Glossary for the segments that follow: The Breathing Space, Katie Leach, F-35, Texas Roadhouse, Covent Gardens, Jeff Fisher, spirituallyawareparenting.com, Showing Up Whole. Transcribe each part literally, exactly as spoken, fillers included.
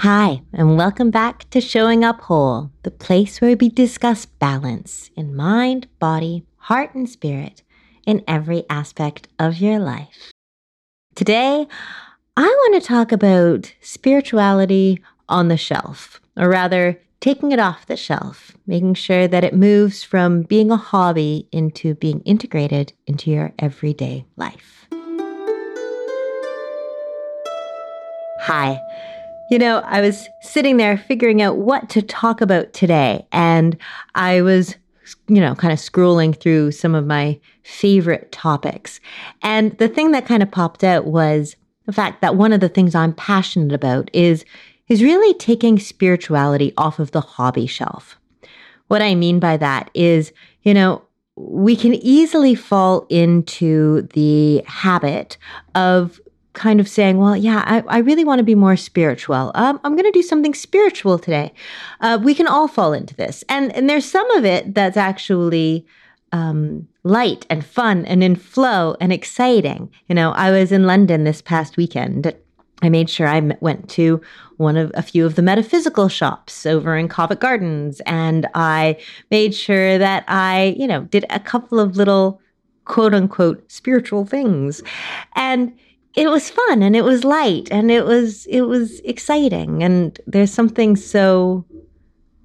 Hi, and welcome back to Showing Up Whole, the place where we discuss balance in mind, body, heart, and spirit in every aspect of your life. Today, I want to talk about spirituality on the shelf, or rather, taking it off the shelf, making sure that it moves from being a hobby into being integrated into your everyday life. Hi. You know, I was sitting there figuring out what to talk about today, and I was, you know, kind of scrolling through some of my favorite topics. And the thing that kind of popped out was the fact that one of the things I'm passionate about is, is really taking spirituality off of the hobby shelf. What I mean by that is, you know, we can easily fall into the habit of kind of saying, well, yeah, I, I really want to be more spiritual. Um, I'm going to do something spiritual today. Uh, we can all fall into this. And, and there's some of it that's actually um, light and fun and in flow and exciting. You know, I was in London this past weekend. I made sure I went to one of a few of the metaphysical shops over in Covent Gardens. And I made sure that I, you know, did a couple of little quote unquote spiritual things. And it was fun and it was light and it was it was exciting. And there's something so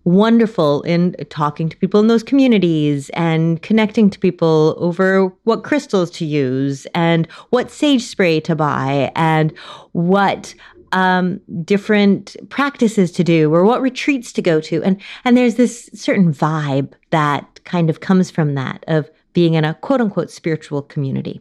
wonderful in talking to people in those communities and connecting to people over what crystals to use and what sage spray to buy and what um, different practices to do or what retreats to go to. And, and there's this certain vibe that kind of comes from that of being in a quote unquote spiritual community.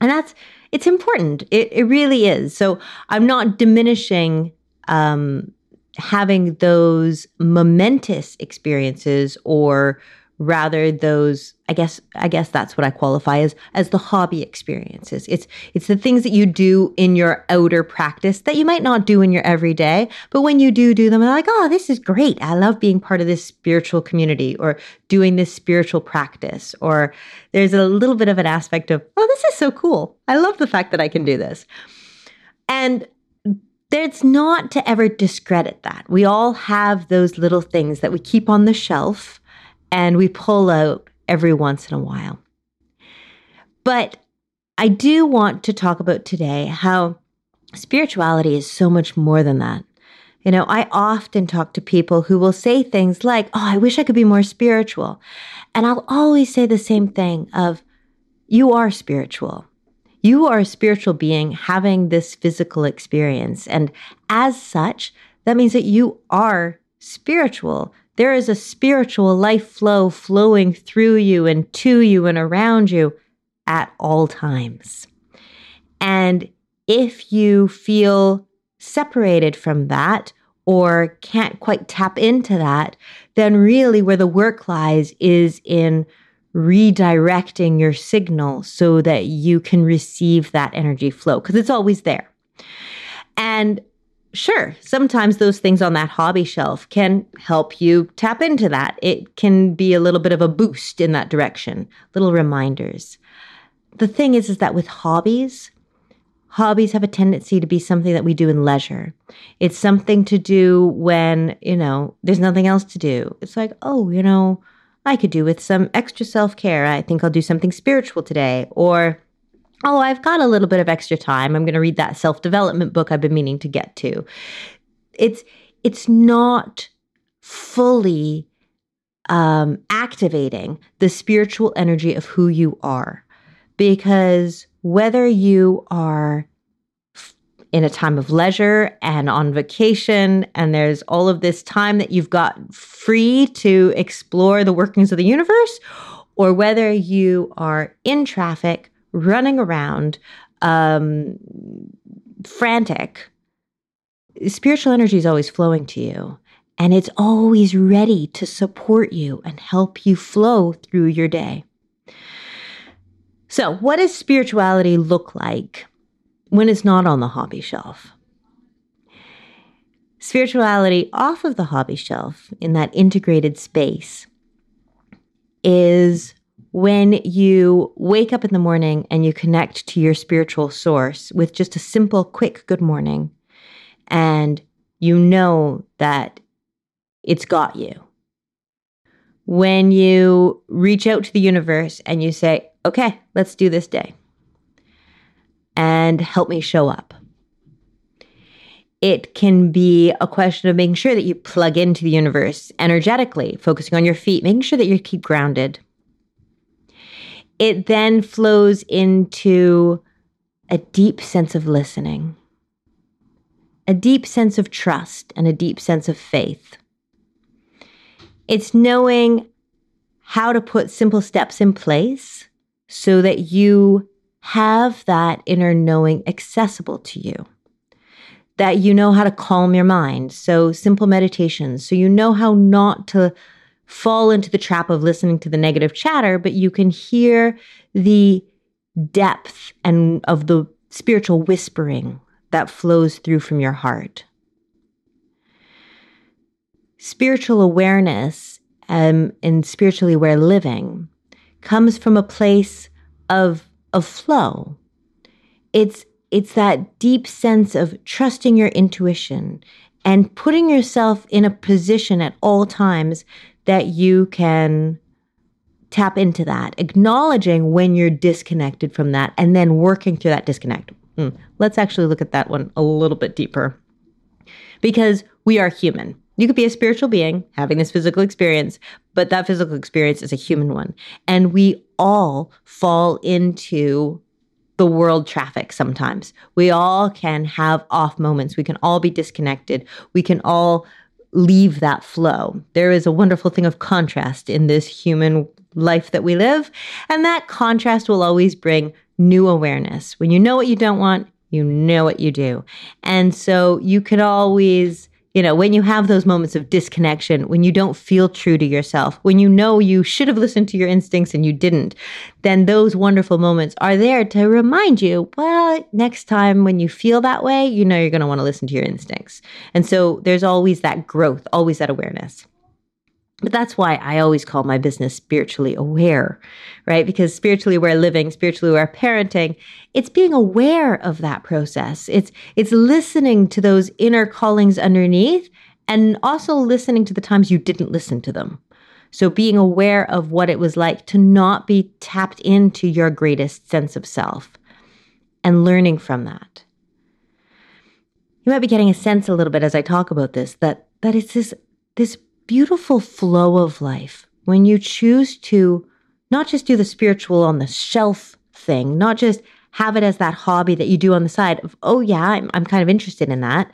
And that's, it's important. It, it really is. So I'm not diminishing um, having those momentous experiences, or rather those, I guess, I guess that's what I qualify as, as the hobby experiences. It's, it's the things that you do in your outer practice that you might not do in your everyday, but when you do do them, you're like, oh, this is great. I love being part of this spiritual community or doing this spiritual practice. Or there's a little bit of an aspect of, oh, this is so cool. I love the fact that I can do this. And it's not to ever discredit that. We all have those little things that we keep on the shelf and we pull out every once in a while. But I do want to talk about today how spirituality is so much more than that. You know, I often talk to people who will say things like, oh, I wish I could be more spiritual. And I'll always say the same thing of, you are spiritual. You are a spiritual being having this physical experience. And as such, that means that you are spiritual. There is a spiritual life flow flowing through you and to you and around you at all times. And if you feel separated from that or can't quite tap into that, then really where the work lies is in redirecting your signal so that you can receive that energy flow, because it's always there. And sure, sometimes those things on that hobby shelf can help you tap into that. It can be a little bit of a boost in that direction, little reminders. The thing is, is that with hobbies, hobbies have a tendency to be something that we do in leisure. It's something to do when, you know, there's nothing else to do. It's like, oh, you know, I could do with some extra self-care. I think I'll do something spiritual today. Or, oh, I've got a little bit of extra time. I'm going to read that self-development book I've been meaning to get to. It's it's not fully um, activating the spiritual energy of who you are, because whether you are in a time of leisure and on vacation, and there's all of this time that you've got free to explore the workings of the universe, or whether you are in traffic, running around, um, frantic, spiritual energy is always flowing to you, and it's always ready to support you and help you flow through your day. So what does spirituality look like when it's not on the hobby shelf? Spirituality off of the hobby shelf in that integrated space is when you wake up in the morning and you connect to your spiritual source with just a simple, quick good morning, and you know that it's got you. When you reach out to the universe and you say, okay, let's do this day and help me show up. It can be a question of making sure that you plug into the universe energetically, focusing on your feet, making sure that you keep grounded. It then flows into a deep sense of listening, a deep sense of trust, and a deep sense of faith. It's knowing how to put simple steps in place so that you have that inner knowing accessible to you, that you know how to calm your mind. So simple meditations. So you know how not to fall into the trap of listening to the negative chatter, but you can hear the depth and of the spiritual whispering that flows through from your heart. Spiritual awareness um, and spiritually aware living comes from a place of, of flow. It's It's that deep sense of trusting your intuition and putting yourself in a position at all times that you can tap into that, acknowledging when you're disconnected from that and then working through that disconnect. Mm. Let's actually look at that one a little bit deeper because we are human. You could be a spiritual being having this physical experience, but that physical experience is a human one. And we all fall into the world traffic sometimes. We all can have off moments. We can all be disconnected. We can all leave that flow. There is a wonderful thing of contrast in this human life that we live. And that contrast will always bring new awareness. When you know what you don't want, you know what you do. And so you could always, you know, when you have those moments of disconnection, when you don't feel true to yourself, when you know you should have listened to your instincts and you didn't, then those wonderful moments are there to remind you, well, next time when you feel that way, you know you're going to want to listen to your instincts. And so there's always that growth, always that awareness. But that's why I always call my business spiritually aware, right? Because spiritually aware living, spiritually aware parenting, it's being aware of that process. It's it's listening to those inner callings underneath and also listening to the times you didn't listen to them. So being aware of what it was like to not be tapped into your greatest sense of self and learning from that. You might be getting a sense a little bit as I talk about this, that that it's this this beautiful flow of life when you choose to not just do the spiritual on the shelf thing, not just have it as that hobby that you do on the side of, oh yeah, I'm, I'm kind of interested in that.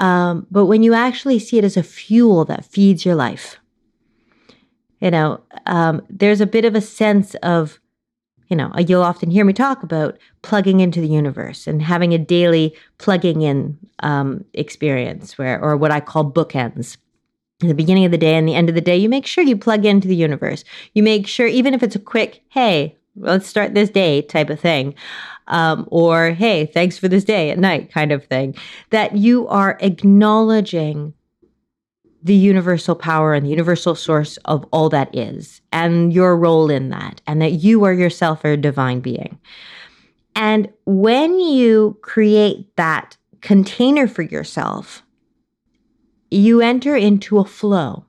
Um, but when you actually see it as a fuel that feeds your life, you know, um, there's a bit of a sense of, you know, you'll often hear me talk about plugging into the universe and having a daily plugging in um, experience where, or what I call bookends. At the beginning of the day and the end of the day, you make sure you plug into the universe. You make sure, even if it's a quick, hey, let's start this day type of thing, um, or hey, thanks for this day at night kind of thing, that you are acknowledging the universal power and the universal source of all that is and your role in that, and that you are yourself a divine being. And when you create that container for yourself, you enter into a flow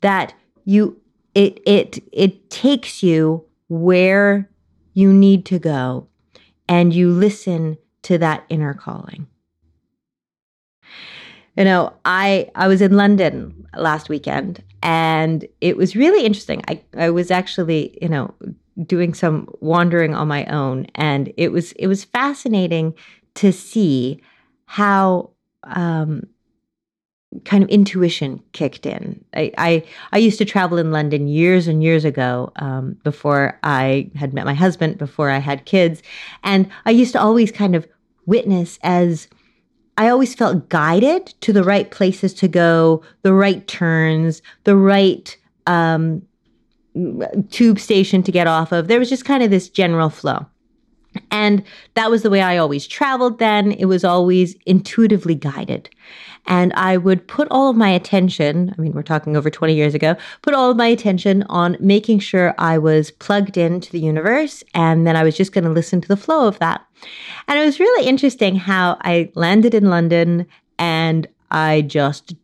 that you it it it takes you where you need to go, and you listen to that inner calling. You know, I I was in London last weekend, and it was really interesting. I I was actually, you know, doing some wandering on my own, and it was it was fascinating to see how um kind of intuition kicked in. I, I I used to travel in London years and years ago, um, before I had met my husband, before I had kids. And I used to always kind of witness as I always felt guided to the right places to go, the right turns, the right um, tube station to get off of. There was just kind of this general flow. And that was the way I always traveled then. It was always intuitively guided. And I would put all of my attention, I mean, we're talking over twenty years ago, put all of my attention on making sure I was plugged into the universe, and then I was just going to listen to the flow of that. And it was really interesting how I landed in London, and I just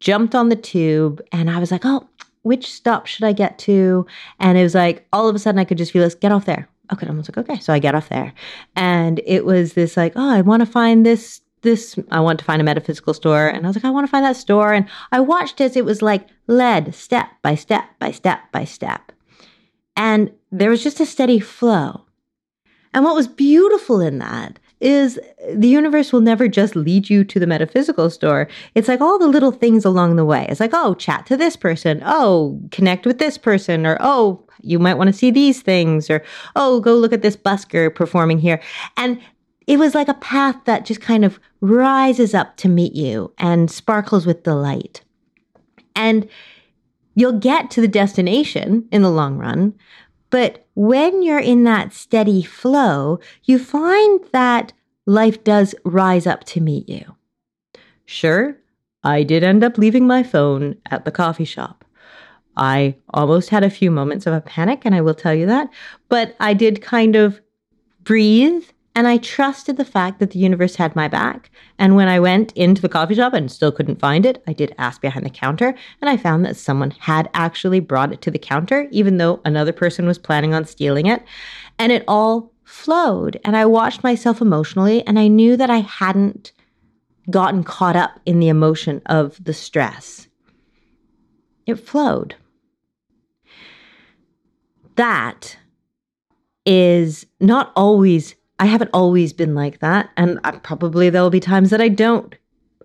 jumped on the tube and I was like, oh, which stop should I get to? And it was like, all of a sudden I could just feel this, get off there. Okay, I was like, okay. So I get off there. And it was this like, oh, I want to find this, this, I want to find a metaphysical store. And I was like, I want to find that store. And I watched as it was like led step by step by step by step. And there was just a steady flow. And what was beautiful in that is the universe will never just lead you to the metaphysical store. It's like all the little things along the way. It's like, oh, chat to this person. Oh, connect with this person. Or, oh, you might want to see these things. Or, oh, go look at this busker performing here. And it was like a path that just kind of rises up to meet you and sparkles with delight. And you'll get to the destination in the long run. But when you're in that steady flow, you find that life does rise up to meet you. Sure, I did end up leaving my phone at the coffee shop. I almost had a few moments of a panic, and I will tell you that. But I did kind of breathe, and I trusted the fact that the universe had my back. And when I went into the coffee shop and still couldn't find it, I did ask behind the counter, and I found that someone had actually brought it to the counter, even though another person was planning on stealing it. And it all flowed, and I watched myself emotionally, and I knew that I hadn't gotten caught up in the emotion of the stress. It flowed. That is not always, I haven't always been like that, and I, probably there will be times that I don't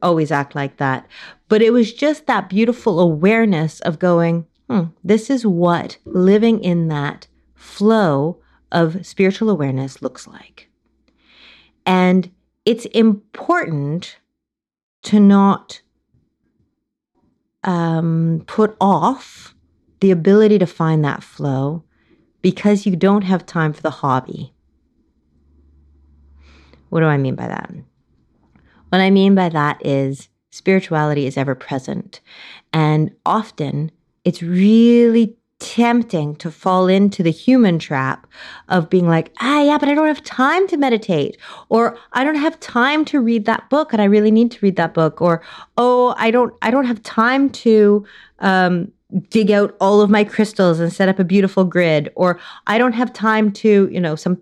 always act like that. But it was just that beautiful awareness of going, hmm, this is what living in that flow of spiritual awareness looks like. And it's important to not um, put off the ability to find that flow because you don't have time for the hobby. What do I mean by that? What I mean by that is spirituality is ever present. And often it's really tempting to fall into the human trap of being like, ah, yeah, but I don't have time to meditate. Or I don't have time to read that book and I really need to read that book. Or, oh, I don't, I don't have time to um, dig out all of my crystals and set up a beautiful grid. Or I don't have time to, you know, some,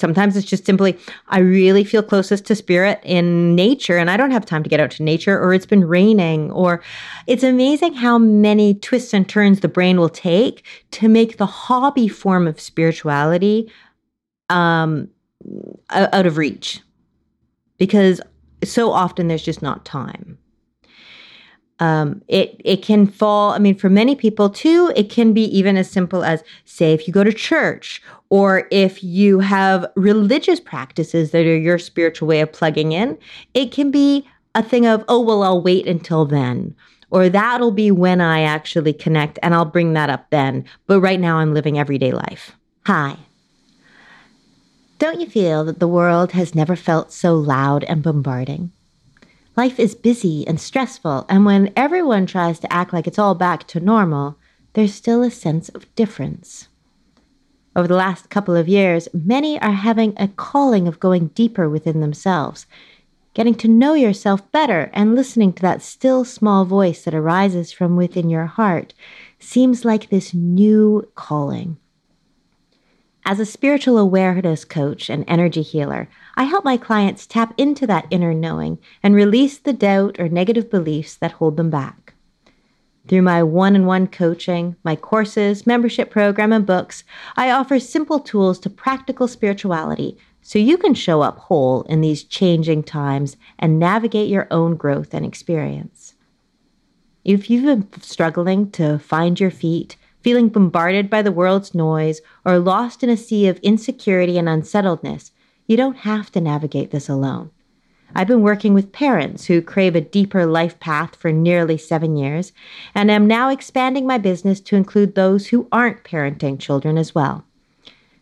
sometimes it's just simply, I really feel closest to spirit in nature and I don't have time to get out to nature, or it's been raining. Or it's amazing how many twists and turns the brain will take to make the hobby form of spirituality um, out of reach, because so often there's just not time. Um, it, it can fall, I mean, for many people too, it can be even as simple as, say, if you go to church or if you have religious practices that are your spiritual way of plugging in, it can be a thing of, oh, well, I'll wait until then, or that'll be when I actually connect and I'll bring that up then. But right now I'm living everyday life. Hi. Don't you feel that the world has never felt so loud and bombarding? Life is busy and stressful, and when everyone tries to act like it's all back to normal, there's still a sense of difference. Over the last couple of years, many are having a calling of going deeper within themselves, getting to know yourself better, and listening to that still small voice that arises from within your heart seems like this new calling. As a spiritual awareness coach and energy healer, I help my clients tap into that inner knowing and release the doubt or negative beliefs that hold them back. Through my one-on-one coaching, my courses, membership program, and books, I offer simple tools to practical spirituality so you can show up whole in these changing times and navigate your own growth and experience. If you've been struggling to find your feet, feeling bombarded by the world's noise, or lost in a sea of insecurity and unsettledness, you don't have to navigate this alone. I've been working with parents who crave a deeper life path for nearly seven years, and am now expanding my business to include those who aren't parenting children as well.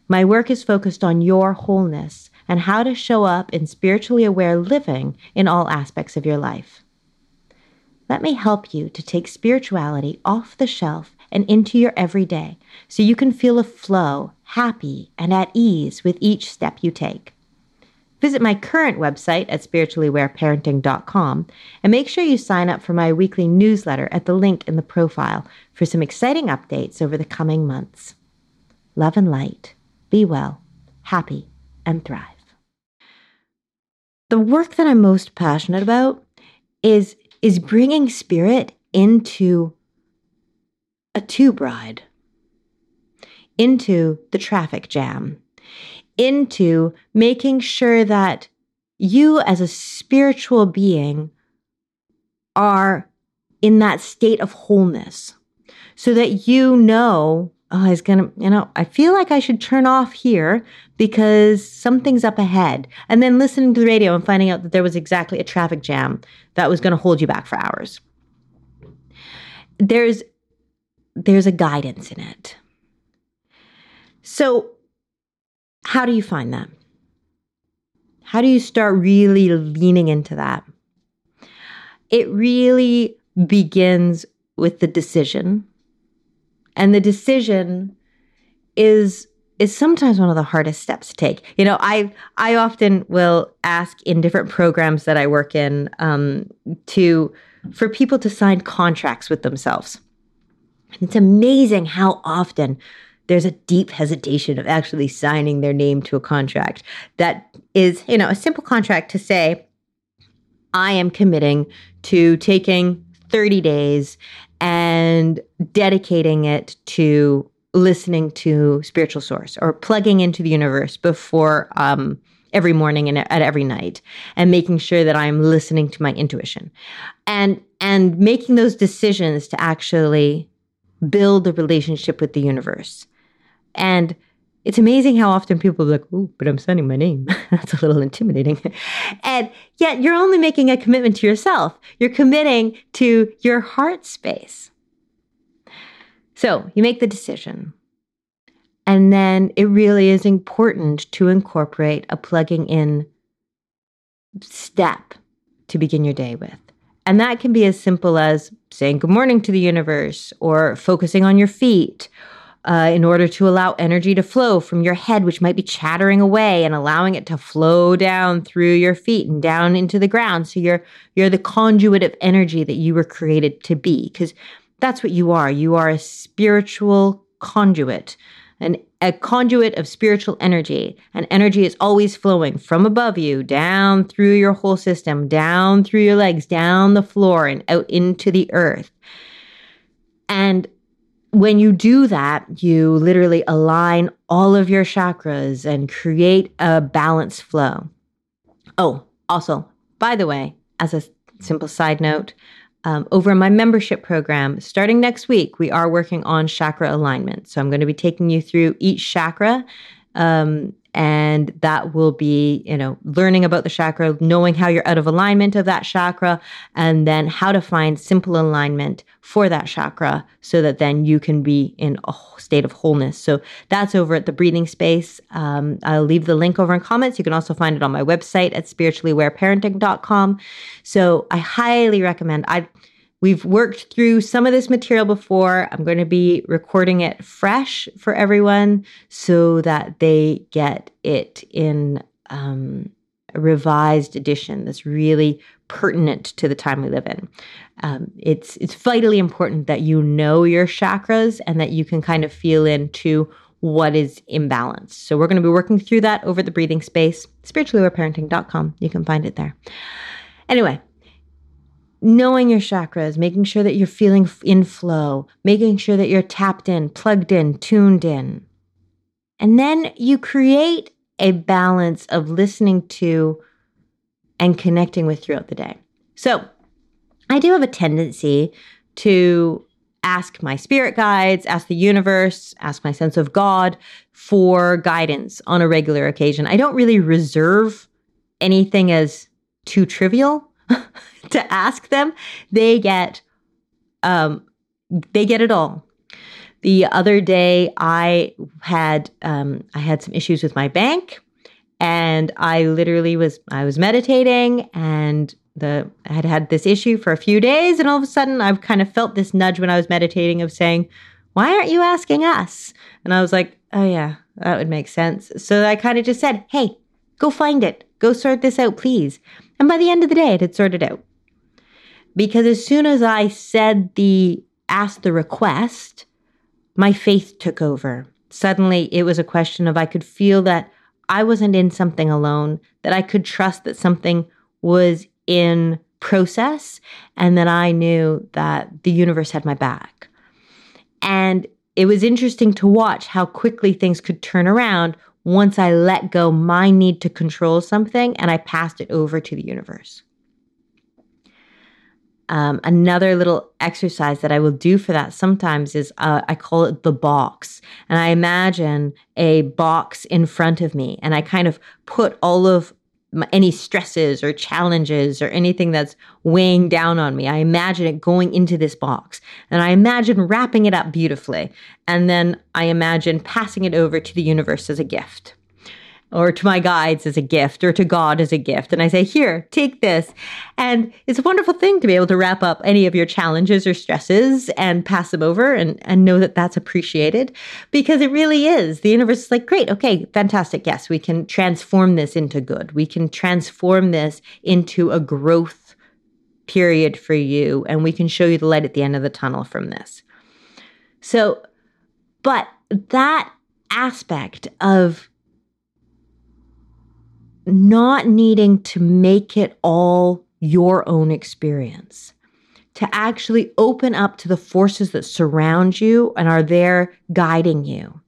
My work is focused on your wholeness and how to show up in spiritually aware living in all aspects of your life. Let me help you to take spirituality off the shelf and into your everyday, so you can feel a flow, happy, and at ease with each step you take. Visit my current website at spiritually aware parenting dot com and make sure you sign up for my weekly newsletter at the link in the profile for some exciting updates over the coming months. Love and light. Be well, happy, and thrive. The work that I'm most passionate about is, is bringing spirit into a tube ride, into the traffic jam, into making sure that you as a spiritual being are in that state of wholeness so that you know, oh, I was gonna, you know, I feel like I should turn off here because something's up ahead. And then listening to the radio and finding out that there was exactly a traffic jam that was going to hold you back for hours. There's, there's a guidance in it. So how do you find that? How do you start really leaning into that? It really begins with the decision. And the decision is is sometimes one of the hardest steps to take. You know, I I often will ask in different programs that I work in um, to for people to sign contracts with themselves. And it's amazing how often there's a deep hesitation of actually signing their name to a contract that is, you know, a simple contract to say, I am committing to taking thirty days and dedicating it to listening to spiritual source or plugging into the universe before um, every morning and at every night and making sure that I'm listening to my intuition and and making those decisions to actually build a relationship with the universe. And it's amazing how often people are like, oh, but I'm signing my name. That's a little intimidating. And yet you're only making a commitment to yourself. You're committing to your heart space. So you make the decision. And then it really is important to incorporate a plugging in step to begin your day with. And that can be as simple as saying good morning to the universe or focusing on your feet uh, in order to allow energy to flow from your head, which might be chattering away, and allowing it to flow down through your feet and down into the ground. So you're you're the conduit of energy that you were created to be, because that's what you are. You are a spiritual conduit, an, a conduit of spiritual energy. And energy is always flowing from above you, down through your whole system, down through your legs, down the floor, and out into the earth. And when you do that, you literally align all of your chakras and create a balanced flow. Oh, also, by the way, as a simple side note, Um, over in my membership program, starting next week, we are working on chakra alignment. So I'm going to be taking you through each chakra, um, and that will be, you know, learning about the chakra, knowing how you're out of alignment of that chakra, and then how to find simple alignment for that chakra so that then you can be in a state of wholeness. So that's over at The Breathing Space. Um, I'll leave the link over in comments. You can also find it on my website at spiritually aware parenting dot com. So I highly recommend. I We've worked through some of this material before. I'm going to be recording it fresh for everyone so that they get it in um, a revised edition that's really pertinent to the time we live in. Um, it's it's vitally important that you know your chakras and that you can kind of feel into what is imbalanced. So we're going to be working through that over at The Breathing Space, spiritually aware parenting dot com. You can find it there. Anyway. Knowing your chakras, making sure that you're feeling in flow, making sure that you're tapped in, plugged in, tuned in. And then you create a balance of listening to and connecting with throughout the day. So I do have a tendency to ask my spirit guides, ask the universe, ask my sense of God for guidance on a regular occasion. I don't really reserve anything as too trivial to ask them. They get, um, they get it all. The other day, I had, um, I had some issues with my bank, and I literally was, I was meditating, and the I had had this issue for a few days, and all of a sudden, I've kind of felt this nudge when I was meditating of saying, "Why aren't you asking us?" And I was like, "Oh yeah, that would make sense." So I kind of just said, "Hey, Go find it. Go sort this out, please. And by the end of the day, it had sorted out. Because as soon as I said the, asked the request, my faith took over. Suddenly, it was a question of I could feel that I wasn't in something alone, that I could trust that something was in process, and that I knew that the universe had my back. And it was interesting to watch how quickly things could turn around once I let go my need to control something and I passed it over to the universe. Um, another little exercise that I will do for that sometimes is uh, I call it the box. And I imagine a box in front of me, and I kind of put all of my, any stresses or challenges or anything that's weighing down on me. I imagine it going into this box, and I imagine wrapping it up beautifully. And then I imagine passing it over to the universe as a gift, or to my guides as a gift, or to God as a gift. And I say, here, take this. And it's a wonderful thing to be able to wrap up any of your challenges or stresses and pass them over and, and know that that's appreciated, because it really is. The universe is like, great, okay, fantastic. Yes, we can transform this into good. We can transform this into a growth period for you, and we can show you the light at the end of the tunnel from this. So, but that aspect of not needing to make it all your own experience, to actually open up to the forces that surround you and are there guiding you.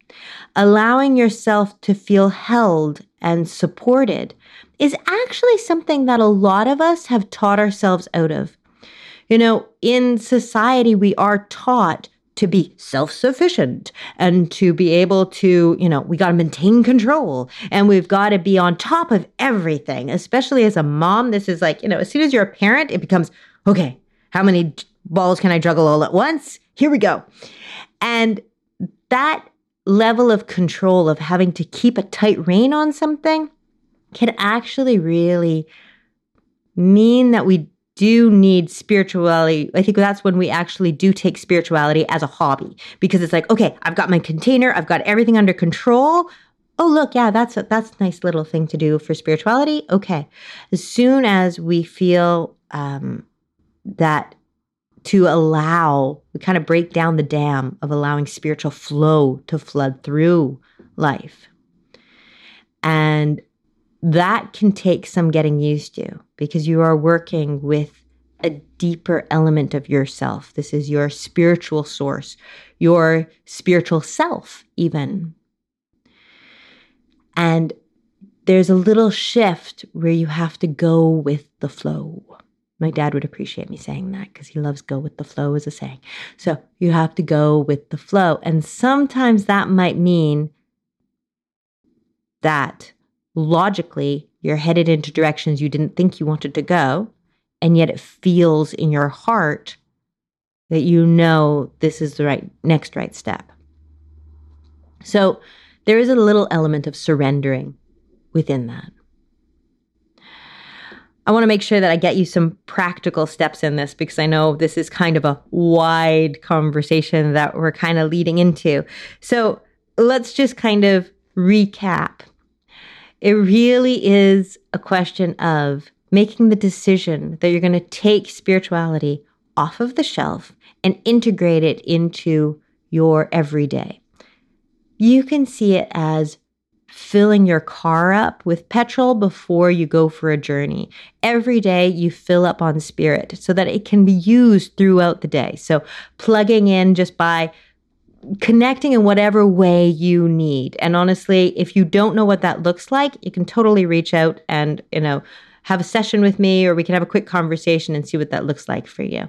Allowing yourself to feel held and supported is actually something that a lot of us have taught ourselves out of. You know, in society, we are taught to be self-sufficient and to be able to, you know, we got to maintain control and we've got to be on top of everything, especially as a mom. This is like, you know, as soon as you're a parent, it becomes, okay, how many balls can I juggle all at once? Here we go. And that level of control of having to keep a tight rein on something can actually really mean that we do need spirituality. I think that's when we actually do take spirituality as a hobby, because it's like, okay, I've got my container, I've got everything under control. Oh, look, yeah, that's a, that's a nice little thing to do for spirituality. Okay. As soon as we feel um, that to allow, we kind of break down the dam of allowing spiritual flow to flood through life. And that can take some getting used to, because you are working with a deeper element of yourself. This is your spiritual source, your spiritual self even. And there's a little shift where you have to go with the flow. My dad would appreciate me saying that, because he loves go with the flow as a saying. So you have to go with the flow. And sometimes that might mean that logically, you're headed into directions you didn't think you wanted to go, and yet it feels in your heart that you know this is the right next right step. So there is a little element of surrendering within that. I want to make sure that I get you some practical steps in this, because I know this is kind of a wide conversation that we're kind of leading into. So let's just kind of recap. It really is a question of making the decision that you're going to take spirituality off of the shelf and integrate it into your everyday. You can see it as filling your car up with petrol before you go for a journey. Every day you fill up on spirit so that it can be used throughout the day. So plugging in just by connecting in whatever way you need. And honestly, if you don't know what that looks like, you can totally reach out and, you know, have a session with me, or we can have a quick conversation and see what that looks like for you.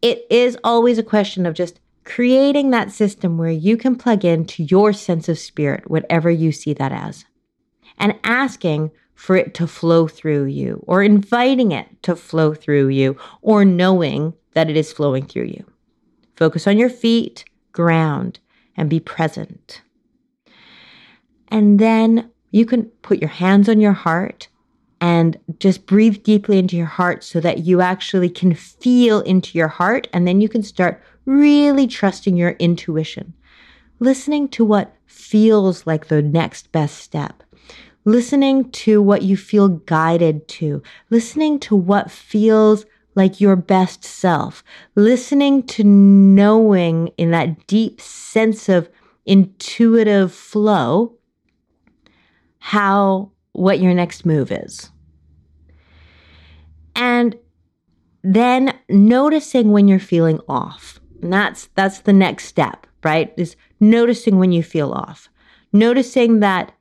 It is always a question of just creating that system where you can plug into your sense of spirit, whatever you see that as, and asking for it to flow through you, or inviting it to flow through you, or knowing that it is flowing through you. Focus on your feet, ground, and be present. And then you can put your hands on your heart and just breathe deeply into your heart so that you actually can feel into your heart. And then you can start really trusting your intuition, listening to what feels like the next best step, listening to what you feel guided to, listening to what feels like your best self, listening to knowing in that deep sense of intuitive flow, how, what your next move is. And then noticing when you're feeling off. And that's, that's the next step, right? Is noticing when you feel off. Noticing that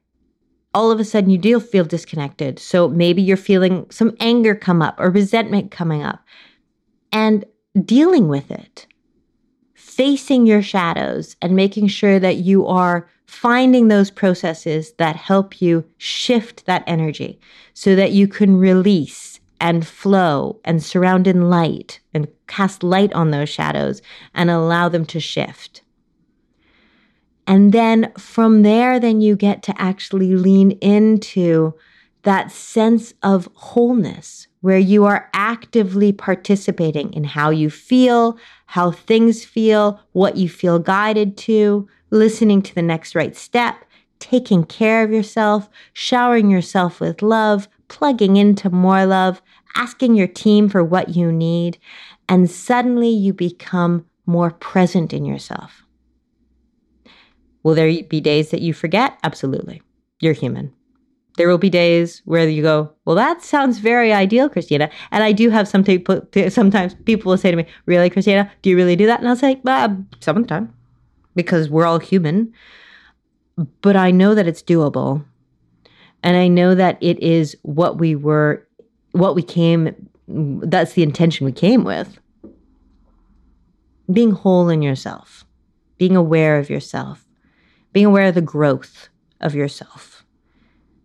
all of a sudden you do feel disconnected. So maybe you're feeling some anger come up or resentment coming up, and dealing with it, facing your shadows and making sure that you are finding those processes that help you shift that energy so that you can release and flow and surround in light and cast light on those shadows and allow them to shift. And then from there, then you get to actually lean into that sense of wholeness where you are actively participating in how you feel, how things feel, what you feel guided to, listening to the next right step, taking care of yourself, showering yourself with love, plugging into more love, asking your team for what you need, and suddenly you become more present in yourself. Will there be days that you forget? Absolutely. You're human. There will be days where you go, well, that sounds very ideal, Christina. And I do have some people, sometimes people will say to me, really, Christina, do you really do that? And I'll say, well, some of the time, because we're all human. But I know that it's doable. And I know that it is what we were, what we came, that's the intention we came with. Being whole in yourself, being aware of yourself, being aware of the growth of yourself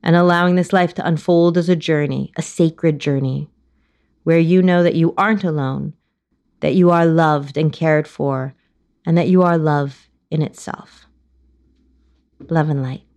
and allowing this life to unfold as a journey, a sacred journey, where you know that you aren't alone, that you are loved and cared for, and that you are love in itself. Love and light.